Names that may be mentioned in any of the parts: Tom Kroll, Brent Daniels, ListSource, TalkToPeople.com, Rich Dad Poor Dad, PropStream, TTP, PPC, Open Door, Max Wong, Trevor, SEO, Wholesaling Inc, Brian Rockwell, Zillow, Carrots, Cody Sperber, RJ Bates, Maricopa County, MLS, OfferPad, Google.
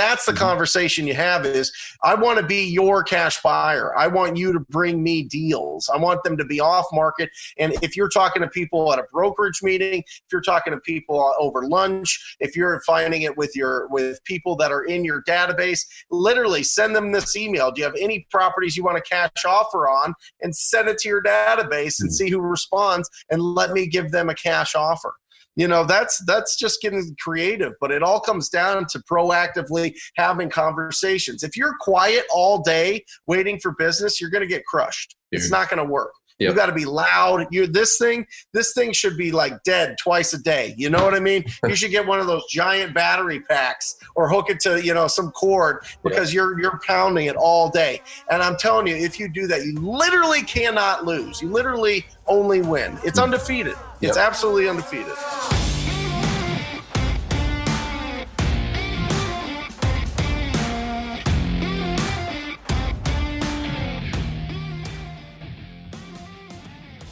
That's the conversation you have is, I want to be your cash buyer. I want you to bring me deals. I want them to be off market. And if you're talking to people at a brokerage meeting, if you're talking to people over lunch, if you're finding it with people that are in your database, literally send them this email. Do you have any properties you want to cash offer on? And send it to your database and see who responds, and let me give them a cash offer. You know, that's just getting creative, but it all comes down to proactively having conversations. If you're quiet all day waiting for business, you're going to get crushed. Dude. It's not going to work. Yep. You got to be loud. This thing should be like dead twice a day. You know what I mean? You should get one of those giant battery packs or hook it to, you know, some cord, because you're pounding it all day. And I'm telling you, if you do that, you literally cannot lose. You literally only win. It's undefeated. Yep. It's absolutely undefeated.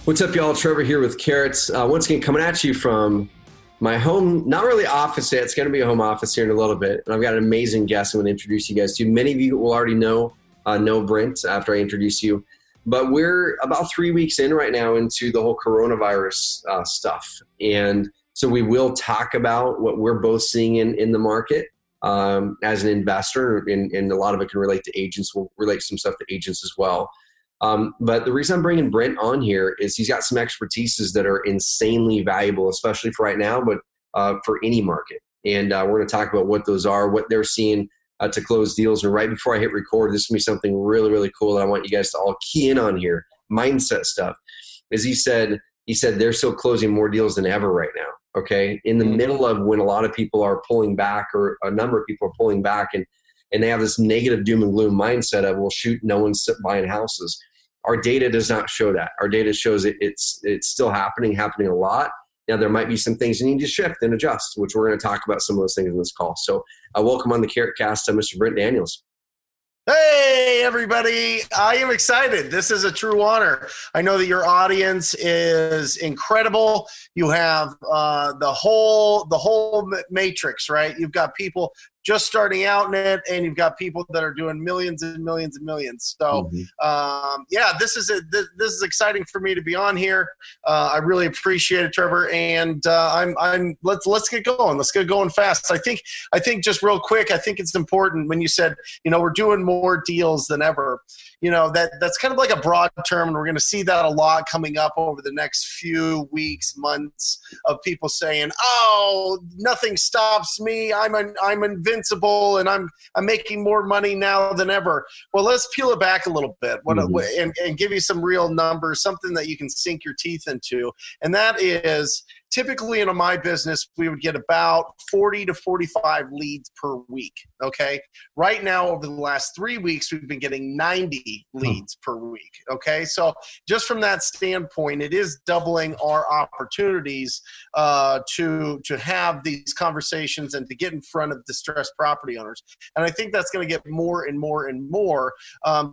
What's up, y'all? Trevor here with Carrots. Once again, coming at you from my home, not really office yet. It's going to be a home office here in a little bit. And I've got an amazing guest I'm going to introduce you guys to. Many of you will already know Brent after I introduce you. But we're about 3 weeks in right now into the whole coronavirus stuff. And so we will talk about what we're both seeing in the market as an investor. And a lot of it can relate to agents. We'll relate some stuff to agents as well. But the reason I'm bringing Brent on here is he's got some expertises that are insanely valuable, especially for right now, but for any market. And we're going to talk about what those are, what they're seeing to close deals. And right before I hit record, this is going to be something really, really cool that I want you guys to all key in on here, mindset stuff. As he said they're still closing more deals than ever right now, okay? In the middle of when a lot of people are pulling back, or a number of people are pulling back, and they have this negative doom and gloom mindset of, well, shoot, no one's buying houses. Our data does not show that. Our data shows it's still happening a lot. Now, there might be some things you need to shift and adjust, which we're going to talk about some of those things in this call. So welcome on the Carrotcast, Mr. Brent Daniels. Hey, everybody. I am excited. This is a true honor. I know that your audience is incredible. You have the whole matrix, right? You've got people just starting out in it, and you've got people that are doing millions and millions and millions. So, this is exciting for me to be on here. I really appreciate it, Trevor. And let's get going. Let's get going fast. I think just real quick, I think it's important when you said, you know, we're doing more deals than ever. You know, that's kind of like a broad term, and we're going to see that a lot coming up over the next few weeks, months, of people saying, "Oh, nothing stops me. I'm invincible." And I'm making more money now than ever. Well, let's peel it back a little bit and give you some real numbers, something that you can sink your teeth into. And that is, typically in my business, we would get about 40 to 45 leads per week, okay? Right now, over the last 3 weeks, we've been getting 90 leads per week, okay? So just from that standpoint, it is doubling our opportunities to have these conversations and to get in front of distressed property owners. And I think that's going to get more and more and more.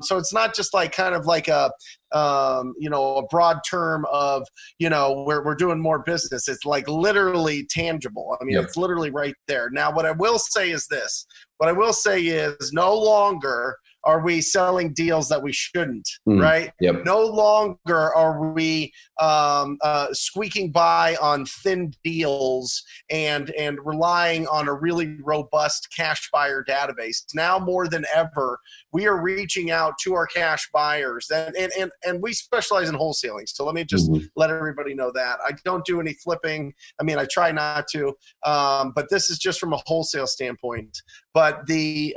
So it's not just like kind of like a broad term of, you know, we're doing more business. It's like literally tangible. I mean, It's literally right there. Now, what I will say is this. What I will say is, no longer are we selling deals that we shouldn't, right? Yep. No longer are we squeaking by on thin deals and relying on a really robust cash buyer database. Now more than ever, we are reaching out to our cash buyers. And we specialize in wholesaling. So let me just let everybody know that. I don't do any flipping. I mean, I try not to, but this is just from a wholesale standpoint. But the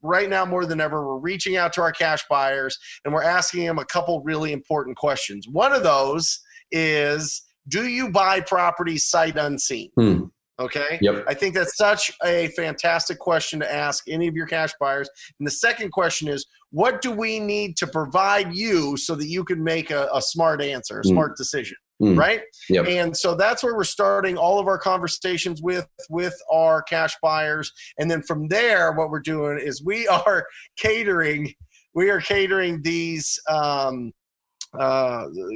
right now, more than ever, we're reaching out to our cash buyers, and we're asking them a couple really important questions. One of those is, do you buy properties sight unseen? Okay? Yep. I think that's such a fantastic question to ask any of your cash buyers. And the second question is, what do we need to provide you so that you can make a smart answer, a smart decision? Right? Yep. And so that's where we're starting all of our conversations with our cash buyers. And then from there, what we're doing is we are catering these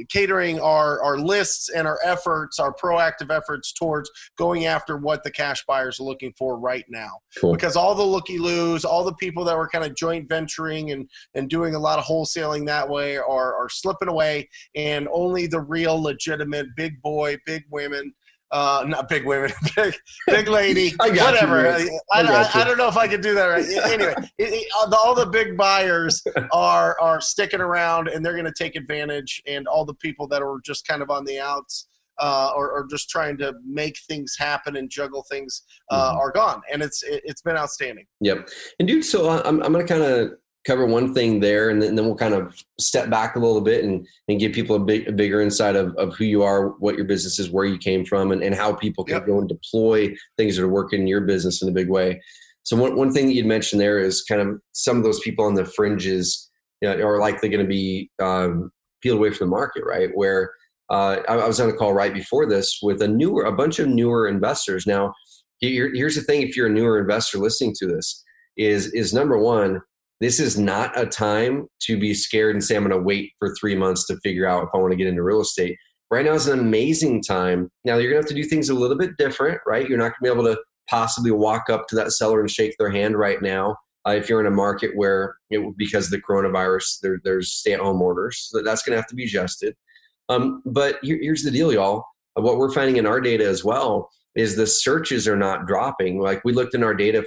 catering our lists and our efforts, our proactive efforts towards going after what the cash buyers are looking for right now. Cool. Because all the looky-loos, all the people that were kind of joint venturing and doing a lot of wholesaling that way are slipping away, and only the real legitimate big boy, big women, not big women, big lady, whatever. I don't know if I could do that right. Anyway, all the big buyers are sticking around, and they're going to take advantage. And all the people that are just kind of on the outs or just trying to make things happen and juggle things are gone. And it's been outstanding. Yep. And dude, so I'm going to kind of cover one thing there, and then we'll kind of step back a little bit and give people a bigger insight of who you are, what your business is, where you came from, and how people can go and deploy things that are working in your business in a big way. So one thing that you'd mentioned there is kind of some of those people on the fringes, you know, are likely going to be peeled away from the market, right? Where I was on a call right before this with a bunch of newer investors. Now, here's the thing: if you're a newer investor listening to this, is number one, this is not a time to be scared and say, I'm going to wait for 3 months to figure out if I want to get into real estate. Right now is an amazing time. Now, you're going to have to do things a little bit different, right? You're not going to be able to possibly walk up to that seller and shake their hand right now if you're in a market where, because of the coronavirus, there's stay-at-home orders. So that's going to have to be adjusted. But here's the deal, y'all. What we're finding in our data as well is the searches are not dropping. Like, we looked in our data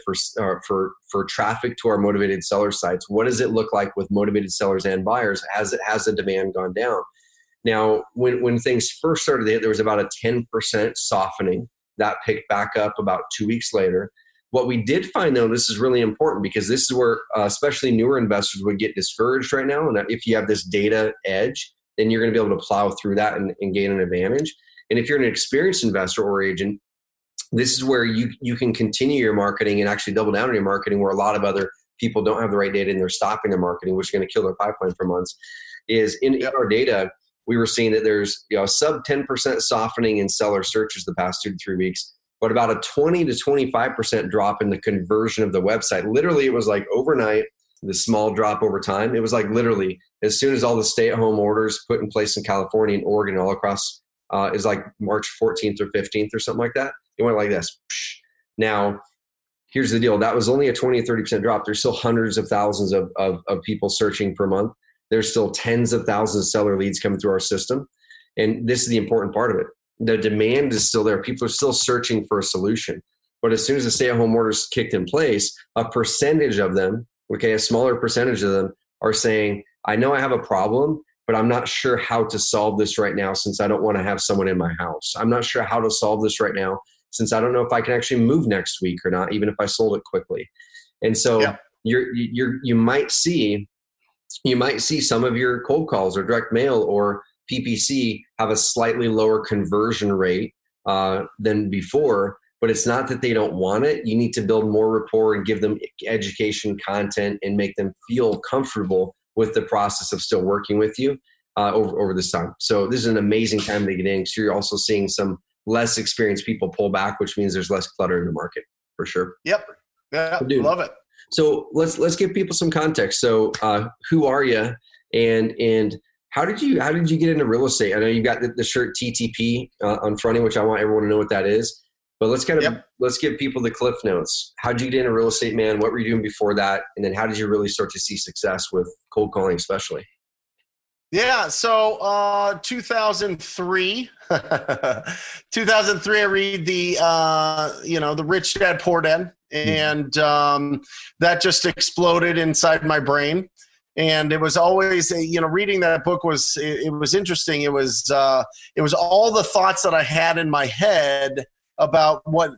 for traffic to our motivated seller sites. What does it look like with motivated sellers and buyers? Has the demand gone down? Now, when things first started, there was about a 10% softening. That picked back up about 2 weeks later. What we did find, though, this is really important, because this is where especially newer investors would get discouraged right now. And if you have this data edge, then you're going to be able to plow through that and gain an advantage. And if you're an experienced investor or agent, this is where you can continue your marketing and actually double down on your marketing, where a lot of other people don't have the right data and they're stopping their marketing, which is going to kill their pipeline for months. Is in our data, we were seeing that there's a sub 10% softening in seller searches the past 2 to 3 weeks, but about a 20 to 25% drop in the conversion of the website. Literally, it was like overnight, the small drop over time. It was like literally as soon as all the stay-at-home orders put in place in California and Oregon and all across, is like March 14th or 15th or something like that. It went like this. Now, here's the deal. That was only a 20 to 30% drop. There's still hundreds of thousands of people searching per month. There's still tens of thousands of seller leads coming through our system. And this is the important part of it. The demand is still there. People are still searching for a solution. But as soon as the stay-at-home orders kicked in place, a percentage of them, a smaller percentage of them are saying, I know I have a problem, but I'm not sure how to solve this right now since I don't want to have someone in my house. I'm not sure how to solve this right now since I don't know if I can actually move next week or not, even if I sold it quickly. And so you might see some of your cold calls or direct mail or PPC have a slightly lower conversion rate than before, but it's not that they don't want it. You need to build more rapport and give them education content and make them feel comfortable with the process of still working with you over this time. So this is an amazing time to get in. So you're also seeing some less experienced people pull back, which means there's less clutter in the market for sure. Yep. Yeah, love it. So let's give people some context. So who are you and how did you get into real estate? I know you've got the shirt TTP on fronting, which I want everyone to know what that is, but let's give people the cliff notes. How did you get into real estate, man? What were you doing before that? And then how did you really start to see success with cold calling, especially? Yeah. So, 2003, I read the Rich Dad Poor Dad, and that just exploded inside my brain. And it was always, reading that book was interesting. It was all the thoughts that I had in my head about what,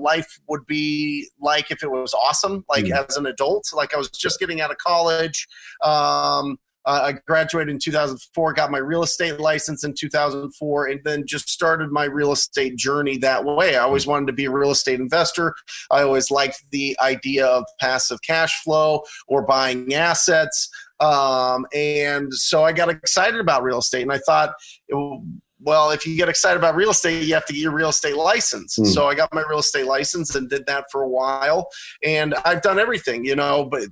life would be like if it was awesome, like as an adult. Like, I was just getting out of college. I graduated in 2004, got my real estate license in 2004, and then just started my real estate journey that way. I always wanted to be a real estate investor. I always liked the idea of passive cash flow or buying assets. And so I got excited about real estate, and I thought, well, if you get excited about real estate, you have to get your real estate license. Mm. So I got my real estate license and did that for a while, and I've done everything, but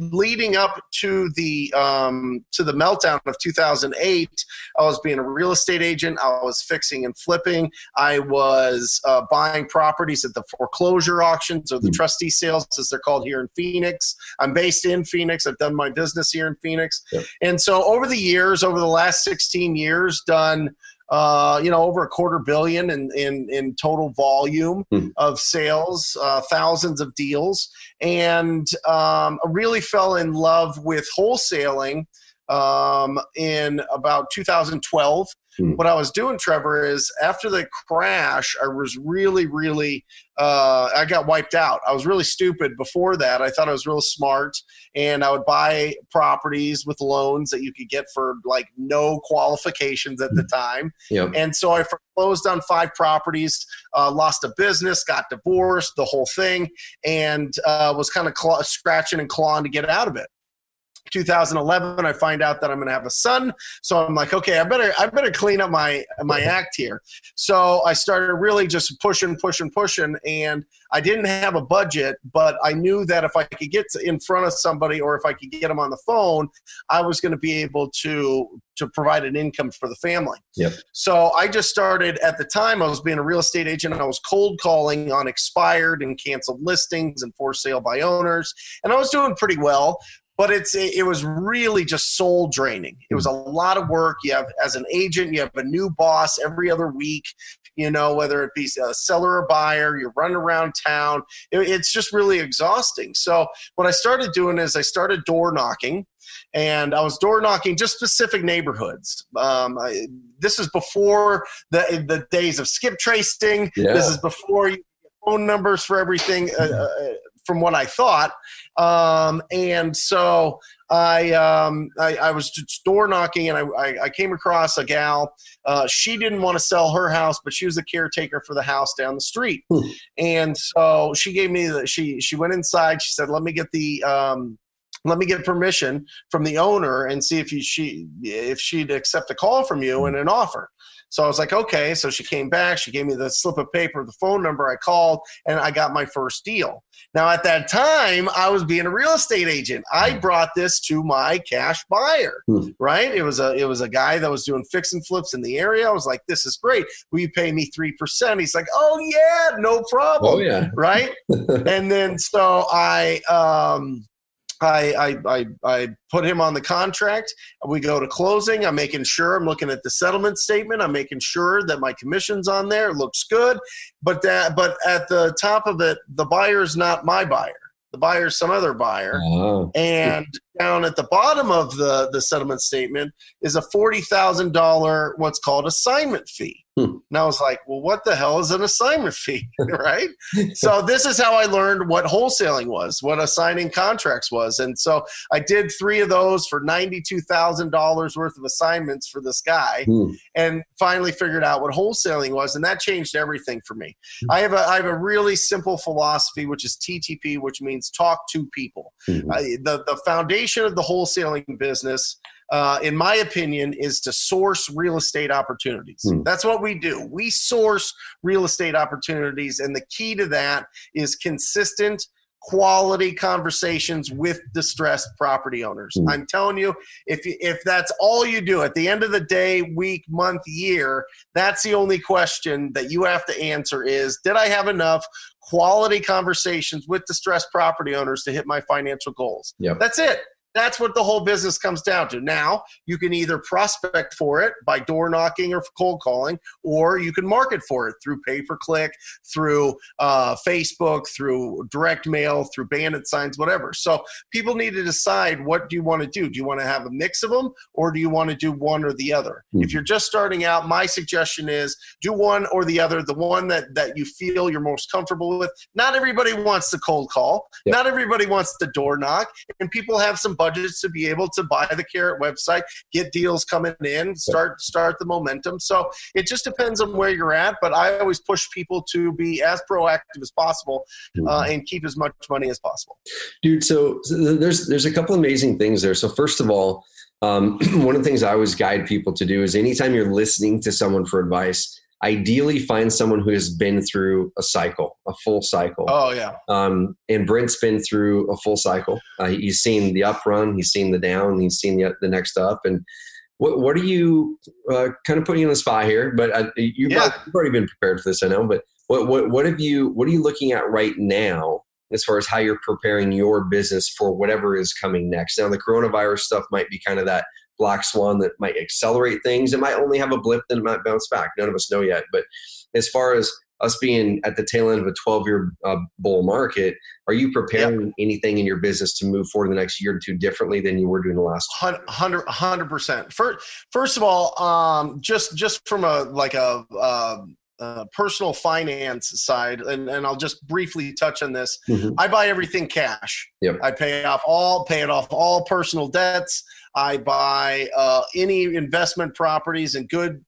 leading up to the meltdown of 2008, I was being a real estate agent. I was fixing and flipping. I was buying properties at the foreclosure auctions or the trustee sales, as they're called here in Phoenix. I'm based in Phoenix. I've done my business here in Phoenix. Yep. And so over the years, over the last 16 years, done over $250 million in total volume of sales, thousands of deals. And I really fell in love with wholesaling in about 2012. What I was doing, Trevor, is after the crash, I was really, I got wiped out. I was really stupid before that. I thought I was real smart, and I would buy properties with loans that you could get for like no qualifications at the time. Yep. And so I foreclosed on 5 properties, lost a business, got divorced, the whole thing, and was kind of scratching and clawing to get out of it. 2011, I find out that I'm going to have a son. So I'm like, okay, I better clean up my act here. So I started really just pushing. And I didn't have a budget, but I knew that if I could get in front of somebody or if I could get them on the phone, I was going to be able to provide an income for the family. Yep. So I just started, at the time I was being a real estate agent, I was cold calling on expired and canceled listings and for sale by owners. And I was doing pretty well. But it was really just soul draining. It was a lot of work. You have, as an agent, you have a new boss every other week, whether it be a seller or buyer, you're running around town. It's just really exhausting. So what I started doing is I started door knocking. And I was door knocking just specific neighborhoods. This is before the days of skip tracing. Yeah. This is before you get phone numbers for everything. From what I thought. And so I was just door knocking, and I came across a gal. She didn't want to sell her house, but she was the caretaker for the house down the street. And so she gave me she went inside. She said, let me get permission from the owner and see if she'd accept a call from you and an offer. So I was like, okay. So she came back. She gave me the slip of paper, the phone number. I called, and I got my first deal. Now, at that time, I was being a real estate agent. I brought this to my cash buyer, right? It was a guy that was doing fix and flips in the area. I was like, this is great. Will you pay me 3%? He's like, oh, yeah, no problem, right? And then so I put him on the contract. We go to closing. I'm making sure I'm looking at the settlement statement. I'm making sure that my commission's on there. It looks good. But at the top of it, the buyer's not my buyer. The buyer's some other buyer. Oh. And down at the bottom of the settlement statement is a $40,000, what's called assignment fee. And I was like, well, what the hell is an assignment fee, right? So this is how I learned what wholesaling was, what assigning contracts was. And so I did 3 of those for $92,000 worth of assignments for this guy and finally figured out what wholesaling was. And that changed everything for me. I have a really simple philosophy, which is TTP, which means talk to people. The foundation of the wholesaling business, in my opinion, is to source real estate opportunities. That's what we do. We source real estate opportunities. And the key to that is consistent quality conversations with distressed property owners. I'm telling you, if that's all you do at the end of the day, week, month, year, that's the only question that you have to answer is, did I have enough quality conversations with distressed property owners to hit my financial goals? Yep. That's it. That's what the whole business comes down to. Now, you can either prospect for it by door knocking or cold calling, or you can market for it through pay-per-click, through Facebook, through direct mail, through bandit signs, whatever. So people need to decide, what do you want to do? Do you want to have a mix of them, or do you want to do one or the other? If you're just starting out, my suggestion is do one or the other, the one that you feel you're most comfortable with. Not everybody wants the cold call. Yep. Not everybody wants the door knock, and people have some budgets to be able to buy the Carrot website, get deals coming in, start the momentum. So it just depends on where you're at, but I always push people to be as proactive as possible and keep as much money as possible. Dude, so there's a couple amazing things there. So first of all, one of the things I always guide people to do is anytime you're listening to someone for advice, Ideally, find someone who has been through a cycle, a full cycle. Oh, yeah. And Brent's been through a full cycle. He's seen the up run. He's seen the down. He's seen the next up. And what are you kind of putting you on the spot here? But you've already been prepared for this, I know. But what are you looking at right now as far as how you're preparing your business for whatever is coming next? Now, the coronavirus stuff might be kind of that black swan that might accelerate things. It might only have a blip, then it might bounce back. None of us know yet. But as far as us being at the tail end of a 12-year bull market, are you preparing anything in your business to move forward in the next year or two differently than you were doing the last 100%. First of all, just from a personal finance side, and I'll just briefly touch on this. Mm-hmm. I buy everything cash. Yep. I pay off all personal debts. I buy any investment properties in good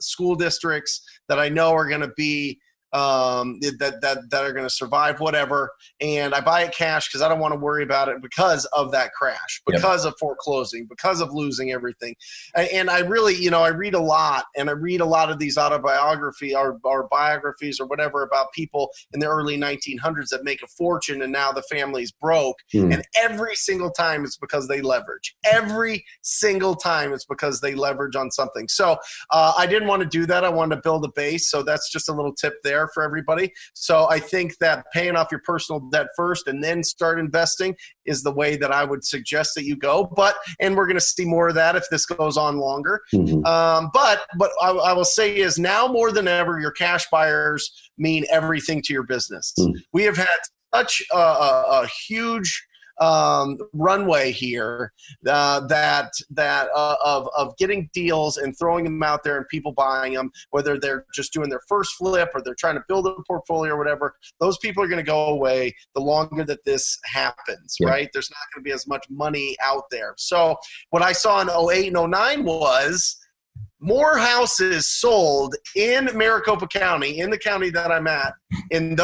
school districts that I know are going to be that are going to survive whatever. And I buy it cash because I don't want to worry about it because of that crash, because of foreclosing, because of losing everything. And I really, I read a lot, and I read a lot of these autobiography or biographies or whatever about people in the early 1900s that make a fortune and now the family's broke. Hmm. And every single time it's because they leverage. Every single time it's because they leverage on something. So I didn't want to do that. I wanted to build a base. So that's just a little tip there for everybody. So I think that paying off your personal debt first and then start investing is the way that I would suggest that you go. And we're going to see more of that if this goes on longer. Mm-hmm. But I will say is now more than ever, your cash buyers mean everything to your business. Mm-hmm. We have had such a huge runway here of getting deals and throwing them out there and people buying them, whether they're just doing their first flip or they're trying to build a portfolio or whatever. Those people are going to go away the longer that this happens, right? There's not going to be as much money out there. So what I saw in 2008 and 2009 was more houses sold in Maricopa County, in the county that I'm at, in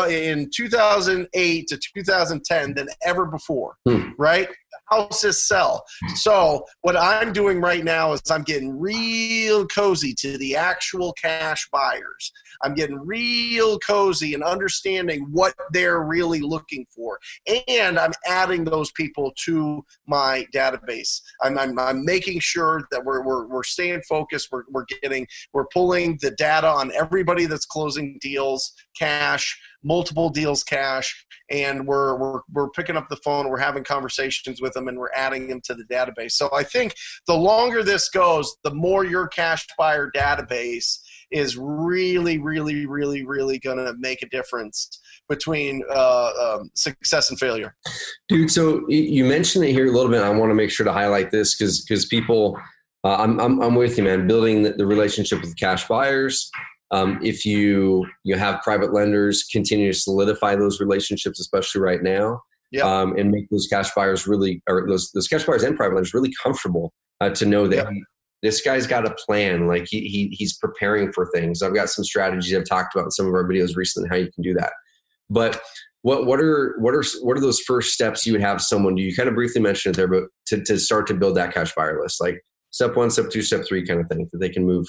2008 to 2010 than ever before, right? Houses sell. So what I'm doing right now is I'm getting real cozy to the actual cash buyers. I'm getting real cozy and understanding what they're really looking for. And I'm adding those people to my database. I'm making sure that we're staying focused. We're pulling the data on everybody that's closing deals, cash, multiple deals, cash, and we're picking up the phone. We're having conversations with them, and we're adding them to the database. So I think the longer this goes, the more your cash buyer database is really, really, really, really going to make a difference between success and failure. Dude, so you mentioned it here a little bit. I want to make sure to highlight this because people, I'm with you, man. Building the relationship with cash buyers. If you have private lenders, continue to solidify those relationships, especially right now, and make those cash buyers really, or those cash buyers and private lenders really comfortable to know that this guy's got a plan. Like he's preparing for things. I've got some strategies I've talked about in some of our videos recently, how you can do that. But what are those first steps you would have someone do? You kind of briefly mentioned it there, but to start to build that cash buyer list, like step one, step two, step three kind of thing that they can move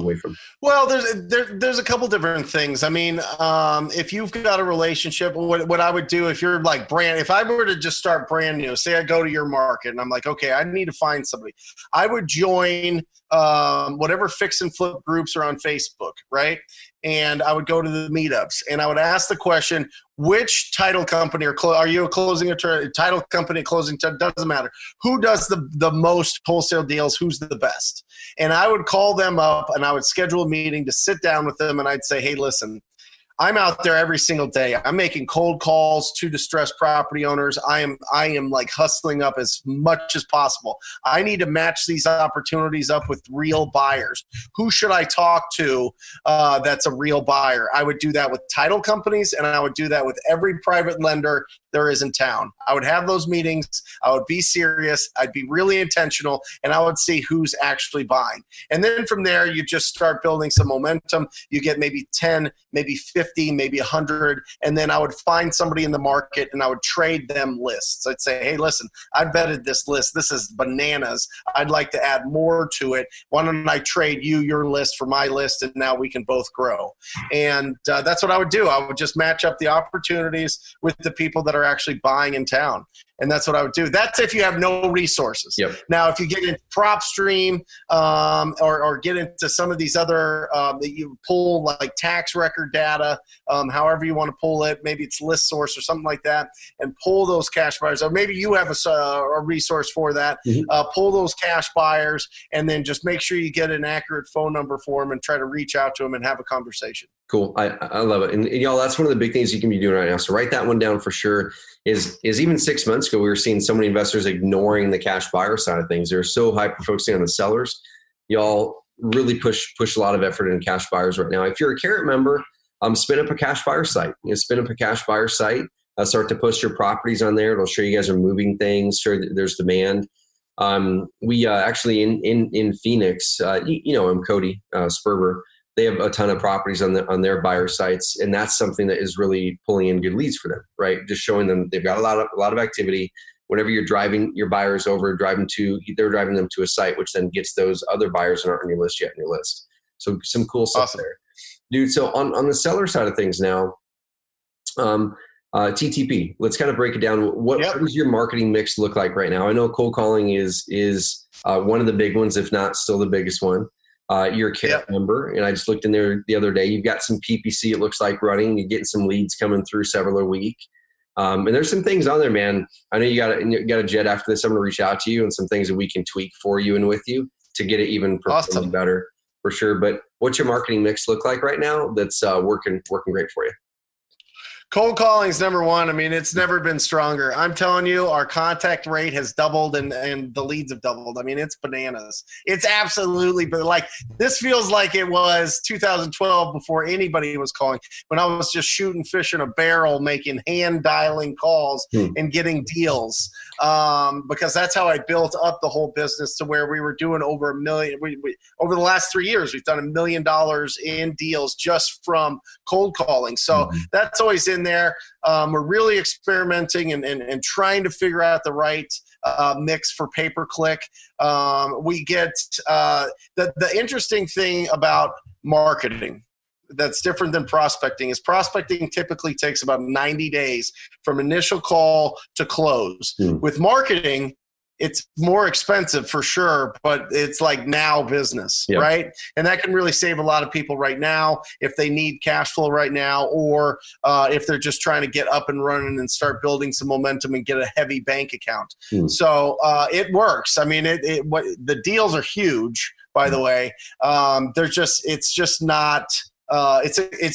away from. Well, there's a couple different things. I mean, if you've got a relationship, what I would do if you're like if I were to just start brand new, say I go to your market and I'm like, okay, I need to find somebody. I would join whatever fix and flip groups are on Facebook, right? And I would go to the meetups and I would ask the question, which title company are you a closing attorney, title company, closing, doesn't matter. Who does the most wholesale deals? Who's the best? And I would call them up and I would schedule a meeting to sit down with them. And I'd say, hey, listen, I'm out there every single day. I'm making cold calls to distressed property owners. I am like hustling up as much as possible. I need to match these opportunities up with real buyers. Who should I talk to that's a real buyer? I would do that with title companies, and I would do that with every private lender there is in town. I would have those meetings. I would be serious. I'd be really intentional, and I would see who's actually buying. And then from there, you just start building some momentum. You get maybe 10, maybe 50, maybe 100, and then I would find somebody in the market, and I would trade them lists. I'd say, hey, listen, I vetted this list. This is bananas. I'd like to add more to it. Why don't I trade you your list for my list, and now we can both grow? And that's what I would do. I would just match up the opportunities with the people that are actually buying in town. And that's what I would do. That's if you have no resources. Yep. Now, if you get into PropStream or get into some of these other that you pull like tax record data, however you want to pull it, maybe it's ListSource or something like that, and pull those cash buyers. Or maybe you have a resource for that. Mm-hmm. Pull those cash buyers, and then just make sure you get an accurate phone number for them and try to reach out to them and have a conversation. Cool. I love it. And y'all, that's one of the big things you can be doing right now. So write that one down for sure. Is even 6 months ago, we were seeing so many investors ignoring the cash buyer side of things. They're so hyper-focusing on the sellers. Y'all really push a lot of effort in cash buyers right now. If you're a Carrot member, spin up a cash buyer site. Spin up a cash buyer site. Start to post your properties on there. It'll show you guys are moving things. Sure, there's demand. We actually in Phoenix, I'm Cody Sperber. They have a ton of properties on their buyer sites, and that's something that is really pulling in good leads for them, right? Just showing them they've got a lot of activity. Whenever you're driving your buyers over, they're driving them to a site, which then gets those other buyers that aren't on your list yet on your list. So some cool stuff there, dude. So on the seller side of things now, TTP. Let's kind of break it down. What does your marketing mix look like right now? I know cold calling is one of the big ones, if not still the biggest one. You're a Carrot member, and I just looked in there the other day. You've got some PPC, it looks like, running. You're getting some leads coming through several a week. And there's some things on there, man. I know you got a jet after this. I'm going to reach out to you and some things that we can tweak for you and with you to get it even awesome. Better for sure. But what's your marketing mix look like right now that's working great for you? Cold calling is number one. I mean, it's never been stronger. I'm telling you, our contact rate has doubled and the leads have doubled. I mean, it's bananas. It's absolutely, but like, this feels like it was 2012 before anybody was calling, when I was just shooting fish in a barrel, making hand dialing calls and getting deals. Because that's how I built up the whole business to where we were doing over $1 million. We over the last 3 years, we've done $1 million in deals just from cold calling. So that's always in there. We're really experimenting and trying to figure out the right mix for pay-per-click. We get the interesting thing about marketing that's different than prospecting is prospecting typically takes about 90 days from initial call to close. With marketing, it's more expensive for sure, but it's like now business, right? And that can really save a lot of people right now if they need cash flow right now, or if they're just trying to get up and running and start building some momentum and get a heavy bank account. So it works. I mean, the deals are huge, by the way. It's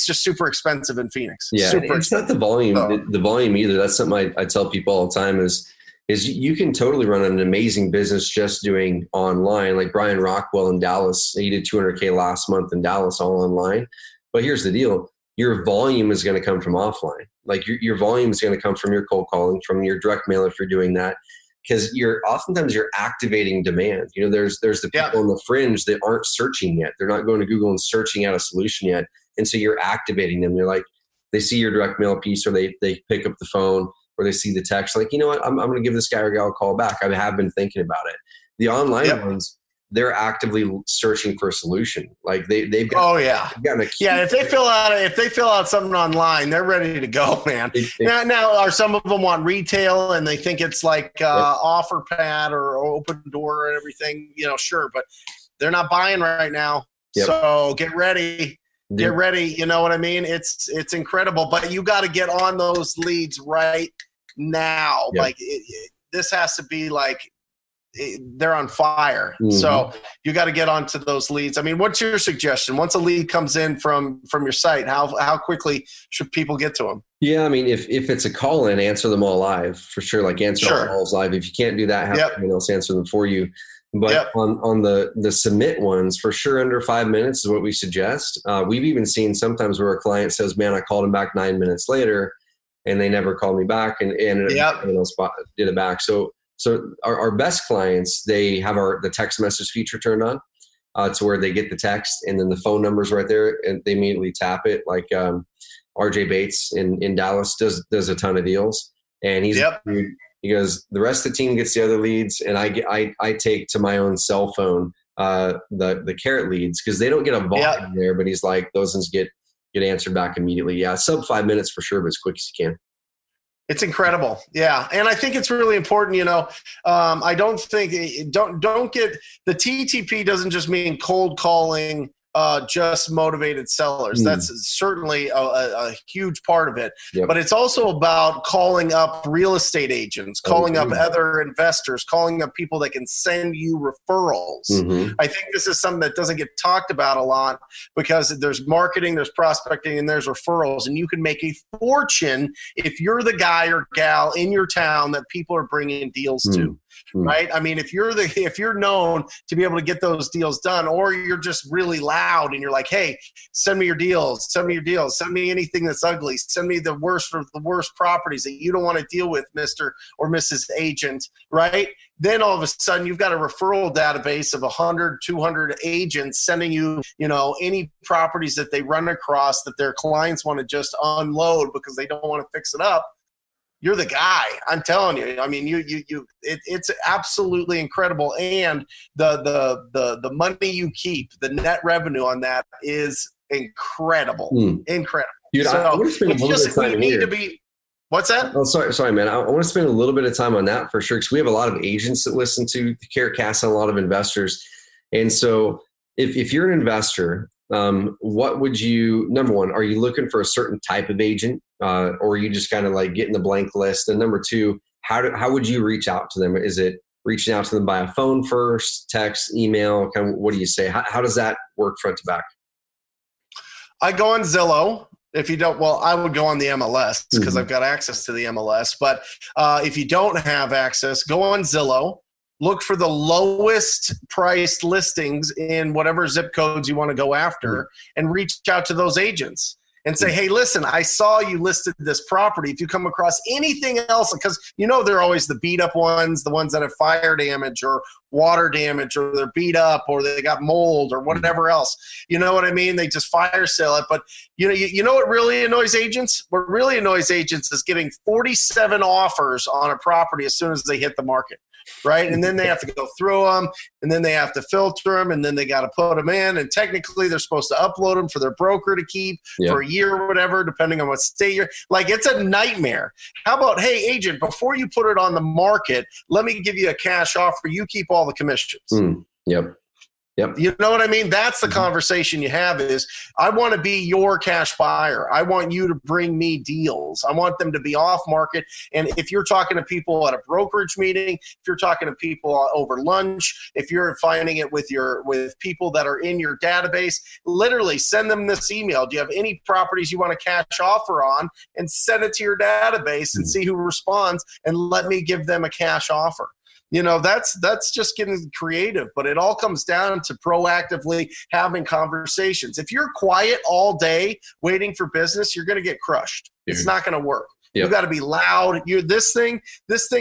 just super expensive in Phoenix. Yeah, it's not the volume. The volume either. That's something I tell people all the time is you can totally run an amazing business just doing online. Like Brian Rockwell in Dallas, he did $200K last month in Dallas all online. But here's the deal. Your volume is going to come from offline. Like your volume is going to come from your cold calling, from your direct mail if you're doing that, because oftentimes you're activating demand. You know, there's the people on the fringe that aren't searching yet. They're not going to Google and searching out a solution yet. And so you're activating them. They're like, they see your direct mail piece, or they pick up the phone, or they see the text, like, you know what, I'm going to give this guy or gal a call back. I have been thinking about it. The online ones, they're actively searching for a solution. Like they've got, they've got a if they fill out something online, they're ready to go, man. Now, are some of them want retail and they think it's like OfferPad or Open Door and everything? You know, sure, but they're not buying right now. So get ready. Get ready. You know what I mean? It's incredible, but you got to get on those leads right now. Like this has to be like they're on fire. So you got to get onto those leads. I mean, what's your suggestion? Once a lead comes in from your site, how quickly should people get to them? Yeah, I mean, if it's a call in, answer them all live for sure. Like answer all calls live. If you can't do that, have someone else answer them for you. But on the submit ones, for sure, under 5 minutes is what we suggest. We've even seen sometimes where a client says, man, I called him back 9 minutes later. and they never called me back, and ended up did it back. So our best clients, they have the text message feature turned on to where they get the text and then the phone number's right there and they immediately tap it. Like RJ Bates in Dallas does a ton of deals, and he's he goes, the rest of the team gets the other leads, and I take to my own cell phone the Carrot leads because they don't get a volume there. But he's like, those ones get answered back immediately. Yeah, sub 5 minutes for sure, but as quick as you can. It's incredible. Yeah. And I think it's really important, I don't get the TTP doesn't just mean cold calling, just motivated sellers. That's certainly a huge part of it, but it's also about calling up real estate agents, calling up other investors, calling up people that can send you referrals. I think this is something that doesn't get talked about a lot because there's marketing, there's prospecting, and there's referrals, and you can make a fortune if you're the guy or gal in your town that people are bringing deals to. Right? I mean, if you're known to be able to get those deals done, or you're just really loud and you're like, hey, send me your deals, send me your deals, send me anything that's ugly, send me the worst of the worst properties that you don't want to deal with, Mr. or Mrs. Agent, right? Then all of a sudden you've got a referral database of 100, 200 agents sending you, any properties that they run across that their clients want to just unload because they don't want to fix it up. You're the guy. I'm telling you. I mean, it's absolutely incredible. And the money you keep, the net revenue on that is incredible. Incredible. Dude, I want to spend a little bit of time what's that? Oh, sorry, man. I want to spend a little bit of time on that for sure, because we have a lot of agents that listen to CareCast and a lot of investors. And so if you're an investor, what would you, number one, are you looking for a certain type of agent, or are you just kind of like getting the blank list? And number two, how would you reach out to them? Is it reaching out to them by a phone first, text, email? Kind of, what do you say? How does that work front to back? I go on Zillow. If you don't, well, I would go on the MLS because I've got access to the MLS. But if you don't have access, go on Zillow. Look for the lowest priced listings in whatever zip codes you want to go after and reach out to those agents and say, hey, listen, I saw you listed this property. If you come across anything else, because they're always the beat up ones, the ones that have fire damage or water damage, or they're beat up, or they got mold or whatever else. You know what I mean? They just fire sale it. But you know what really annoys agents? What really annoys agents is getting 47 offers on a property as soon as they hit the market. Right. And then they have to go through them, and then they have to filter them, and then they got to put them in. And technically they're supposed to upload them for their broker to keep for a year or whatever, depending on what state you're like. It's a nightmare. How about, hey, agent, before you put it on the market, let me give you a cash offer. You keep all the commissions. Yep. You know what I mean? That's the conversation you have is, I want to be your cash buyer. I want you to bring me deals. I want them to be off market. And if you're talking to people at a brokerage meeting, if you're talking to people over lunch, if you're finding it with people that are in your database, literally send them this email. Do you have any properties you want to cash offer on? And send it to your database and see who responds, and let me give them a cash offer. That's just getting creative, but it all comes down to proactively having conversations. If you're quiet all day waiting for business, you're going to get crushed. Dude. It's not going to work. Yep. You got to be loud. This thing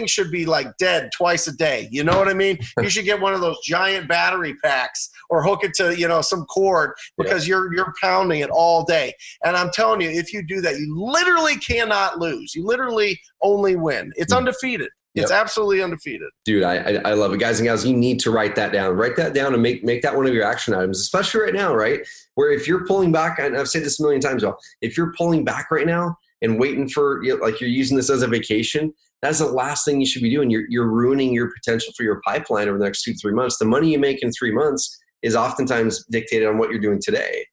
should be like dead twice a day. You know what I mean? You should get one of those giant battery packs or hook it to, some cord, because you're pounding it all day. And I'm telling you, if you do that, you literally cannot lose. You literally only win. It's undefeated. It's absolutely undefeated. Dude, I love it. Guys and gals, you need to write that down. Write that down and make that one of your action items, especially right now, right? Where if you're pulling back, and I've said this a million times, y'all, if you're pulling back right now and waiting for, like you're using this as a vacation, that's the last thing you should be doing. You're ruining your potential for your pipeline over the next 2 to 3 months. The money you make in 3 months is oftentimes dictated on what you're doing today.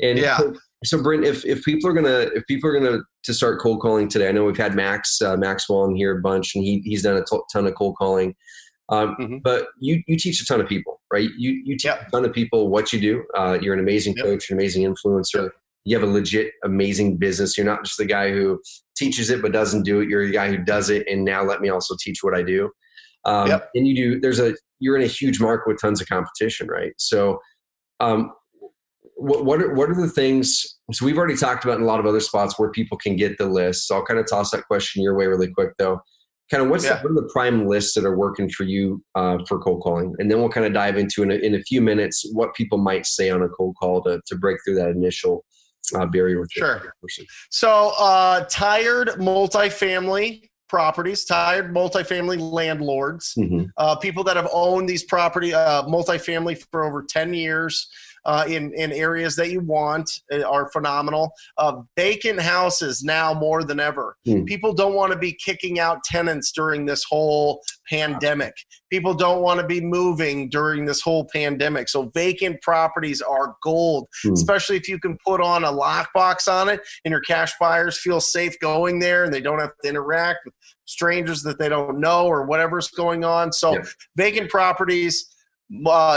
And so Brent, if people are going to start cold calling today, I know we've had Max Wong here a bunch, and he's done a ton of cold calling. But you teach a ton of people, right? You teach a ton of people what you do. You're an amazing coach, an amazing influencer. You have a legit amazing business. You're not just the guy who teaches it but doesn't do it. You're the guy who does it, and now let me also teach what I do. And you're in a huge market with tons of competition, right? So what are the things, so we've already talked about in a lot of other spots where people can get the list. So I'll kind of toss that question your way really quick though. Kind of what are the prime lists that are working for you for cold calling? And then we'll kind of dive into in a few minutes what people might say on a cold call to break through that initial barrier with sure. person. So tired multifamily properties, tired multifamily landlords, mm-hmm. People that have owned these property multifamily for over 10 years in areas that you want are phenomenal. Vacant houses now more than ever. Mm. People don't want to be kicking out tenants during this whole pandemic. People don't want to be moving during this whole pandemic. So vacant properties are gold, especially if you can put on a lockbox on it and your cash buyers feel safe going there and they don't have to interact with strangers that they don't know or whatever's going on. So vacant properties,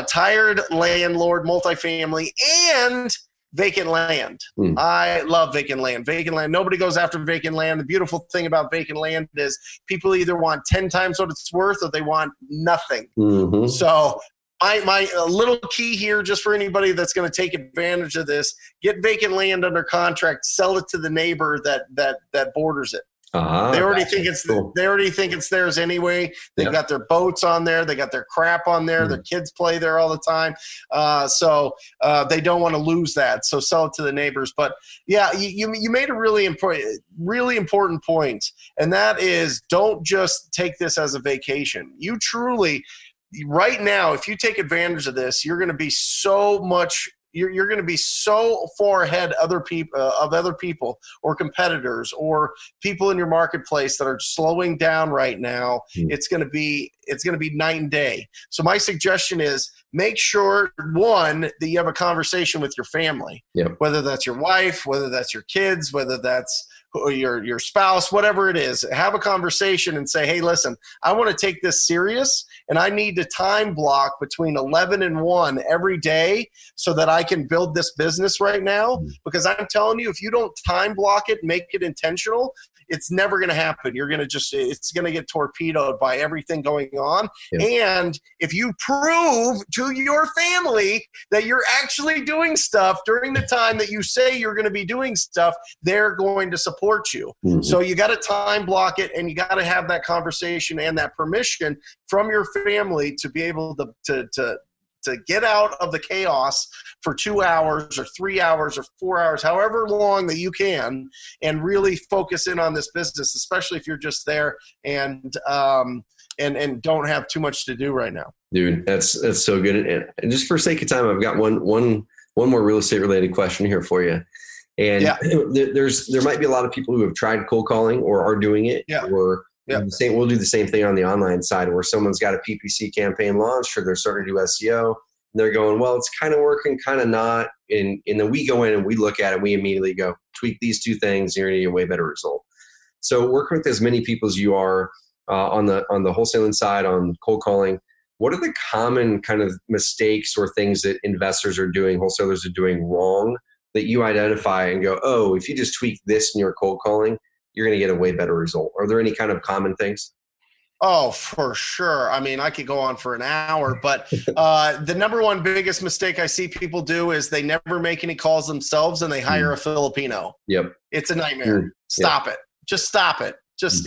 tired landlord, multifamily, and vacant land. Mm. I love vacant land. Vacant land. Nobody goes after vacant land. The beautiful thing about vacant land is people either want 10 times what it's worth or they want nothing. Mm-hmm. So my little key here, just for anybody that's going to take advantage of this, get vacant land under contract, sell it to the neighbor that borders it. Uh-huh. They already think it's theirs anyway. They've got their boats on there. They got their crap on there. Mm-hmm. Their kids play there all the time. So they don't want to lose that. So sell it to the neighbors. But yeah, you made a really important point. And that is, don't just take this as a vacation. You truly, right now, if you take advantage of this, you're going to be so much you're going to be so far ahead other people or competitors or people in your marketplace that are slowing down right now. Mm. It's going to be night and day. So my suggestion is make sure, one, that you have a conversation with your family, whether that's your wife, whether that's your kids, whether that's your spouse, whatever it is. Have a conversation and say, hey, listen, I want to take this serious and I need to time block between 11 and 1 every day so that I can build this business right now. Because I'm telling you, if you don't time block it, make it intentional, it's never going to happen. It's going to get torpedoed by everything going on. Yeah. And if you prove to your family that you're actually doing stuff during the time that you say you're going to be doing stuff, they're going to support you. Mm-hmm. So you got to time block it and you got to have that conversation and that permission from your family to be able to get out of the chaos for 2 hours or 3 hours or 4 hours, however long that you can, and really focus in on this business, especially if you're just there and don't have too much to do right now. Dude, that's so good. And just for sake of time, I've got one more real estate related question here for you. And there might be a lot of people who have tried cold calling or are doing it or we'll do the same thing on the online side where someone's got a PPC campaign launched or they're starting to do SEO and they're going, well, it's kind of working, kind of not. And then we go in and we look at it. We immediately go, tweak these two things and you're going to get a way better result. So working with as many people as you are on the wholesaling side, on cold calling, what are the common kind of mistakes or things that investors are doing, wholesalers are doing wrong that you identify and go, oh, if you just tweak this in your cold calling, you're going to get a way better result? Are there any kind of common things? Oh, for sure. I mean, I could go on for an hour, but the number one biggest mistake I see people do is they never make any calls themselves and they hire a Filipino. Yep. It's a nightmare. Stop it. Just stop it.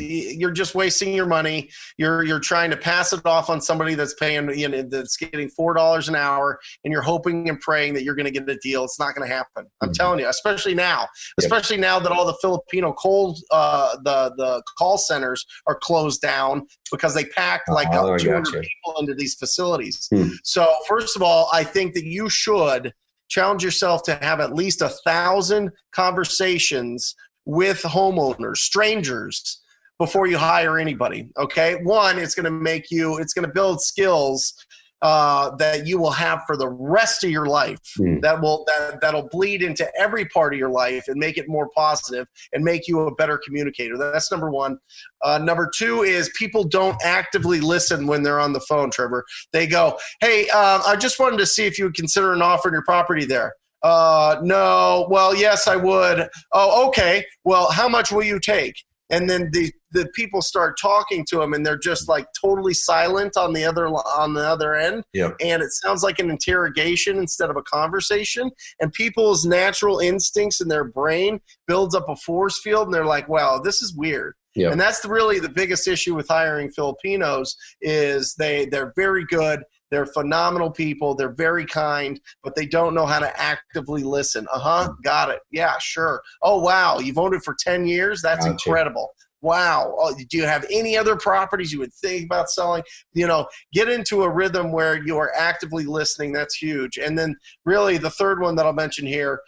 You're just wasting your money. You're trying to pass it off on somebody that's paying, that's getting $4 an hour, and you're hoping and praying that you're going to get a deal. It's not going to happen. I'm telling you, especially now that all the Filipino the call centers are closed down because they packed like 200 people into these facilities. So first of all, I think that you should challenge yourself to have at least 1,000 conversations with homeowners, strangers, before you hire anybody. Okay. One, it's going to build skills that you will have for the rest of your life. That'll bleed into every part of your life and make it more positive and make you a better communicator. That's number one. Number two is people don't actively listen when they're on the phone, Trevor. They go, hey, I just wanted to see if you would consider an offer on your property there. No, well, yes, I would. Oh, okay. Well, how much will you take? And then the people start talking to them, and they're just like totally silent on the other end. Yep. And it sounds like an interrogation instead of a conversation. And people's natural instincts in their brain builds up a force field, and they're like, wow, this is weird. Yep. And that's really the biggest issue with hiring Filipinos is they're very good. They're phenomenal people. They're very kind, but they don't know how to actively listen. Uh-huh. Got it. Yeah, sure. Oh, wow. You've owned it for 10 years? That's incredible. Wow. Oh, do you have any other properties you would think about selling? You know, get into a rhythm where you are actively listening. That's huge. And then really the third one that I'll mention here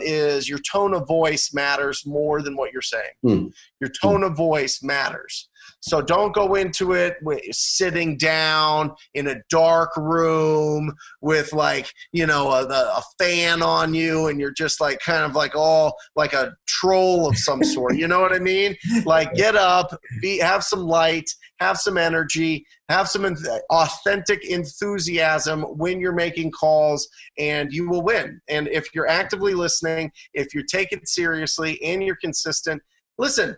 is your tone of voice matters more than what you're saying. Mm. Your tone of voice matters. So don't go into it sitting down in a dark room with like, you know, a fan on you, and you're just like kind of like all like a troll of some sort. You know what I mean? Like get up, have some light, have some energy, have some authentic enthusiasm when you're making calls, and you will win. And if you're actively listening, if you take it seriously and you're consistent, listen.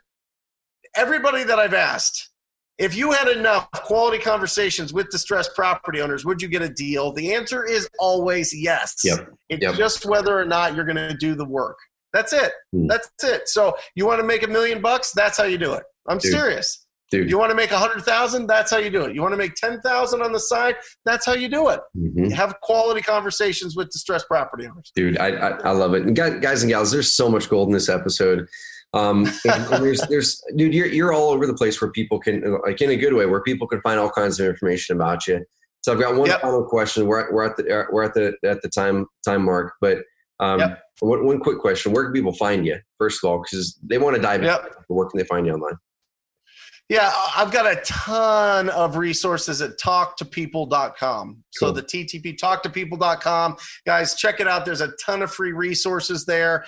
Everybody that I've asked, if you had enough quality conversations with distressed property owners, would you get a deal? The answer is always yes. Yep. It's just whether or not you're going to do the work. That's it. Mm. That's it. So you want to make $1 million bucks? That's how you do it. I'm serious. Dude. You want to make 100,000? That's how you do it. You want to make 10,000 on the side? That's how you do it. Mm-hmm. Have quality conversations with distressed property owners. Dude, I love it. And guys and gals, there's so much gold in this episode. And there's dude, you're all over the place where people can, like in a good way, where people can find all kinds of information about you. So I've got one final question. We're at the time mark, but one quick question: where can people find you? First of all, because they want to dive in. Where can they find you online? Yeah, I've got a ton of resources at TalkToPeople.com. Cool. So the TTP, TalkToPeople.com. Guys, check it out. There's a ton of free resources there.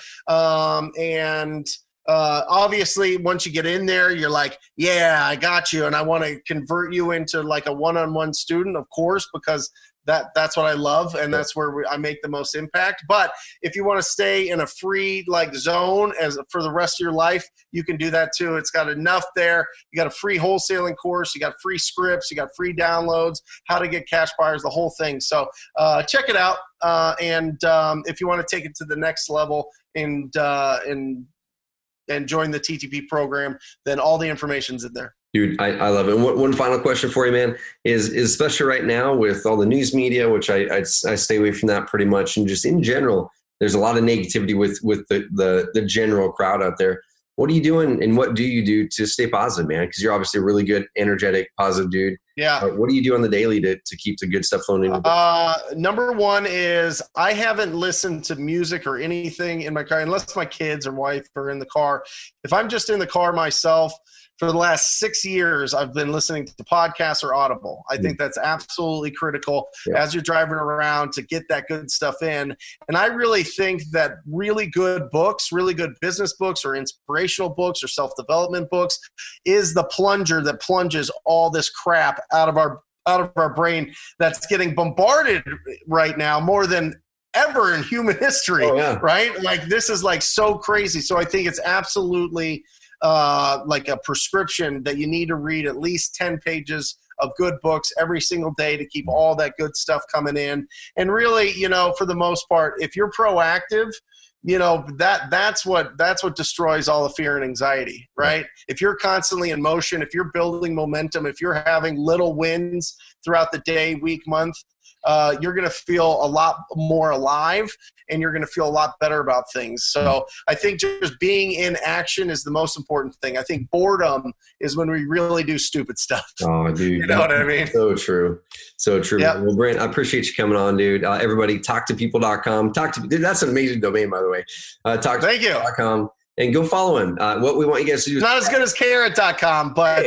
Obviously, once you get in there, you're like, yeah, I got you. And I want to convert you into like a one-on-one student, of course, because that's what I love. And that's where I make the most impact. But if you want to stay in a free like zone for the rest of your life, you can do that too. It's got enough there. You got a free wholesaling course. You got free scripts. You got free downloads, how to get cash buyers, the whole thing. So check it out. And if you want to take it to the next level and join the TTP program, then all the information's in there. Dude, I love it. And one final question for you, man, is especially right now with all the news media, which I stay away from that pretty much. And just in general, there's a lot of negativity with the general crowd out there. What are you doing and what do you do to stay positive, man? Because you're obviously a really good, energetic, positive dude. Yeah. What do you do on the daily to keep the good stuff flowing in? Number one is I haven't listened to music or anything in my car unless my kids or wife are in the car. If I'm just in the car myself, for the last 6 years, I've been listening to podcasts or Audible. I think that's absolutely critical as you're driving around to get that good stuff in. And I really think that really good books, really good business books or inspirational books or self-development books is the plunger that plunges all this crap out of our brain that's getting bombarded right now more than ever in human history, right? Like this is like so crazy. So I think it's absolutely like a prescription that you need to read at least 10 pages of good books every single day to keep all that good stuff coming in. And really, you know, for the most part, if you're proactive, you know, that's what destroys all the fear and anxiety, right? If you're constantly in motion, if you're building momentum, if you're having little wins throughout the day, week, month, you're going to feel a lot more alive and you're going to feel a lot better about things. So I think just being in action is the most important thing. I think boredom is when we really do stupid stuff. Oh, dude. You know what I mean? So true. So true. Yep. Well, Brent, I appreciate you coming on, dude. Everybody, talktopeople.com. Dude, that's an amazing domain, by the way. Talktopeople.com. And go follow him. What we want you guys to do is not as good as carrot.com, but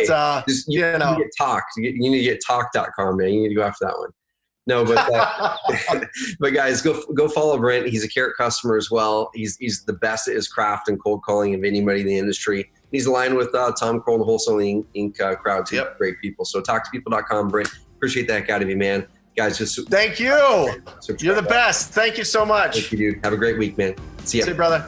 you know. You need to get talk.com, man. You need to go after that one. No, but guys, go follow Brent. He's a Carrot customer as well. He's the best at his craft and cold calling of anybody in the industry. He's aligned with Tom Kroll, the Wholesaling Inc. crowd, too. Yep. Great people. So talktopeople.com, Brent. Appreciate that out of you, man. Guys, just thank you. You're the best. Thank you so much. Thank you, dude. Have a great week, man. See you, brother.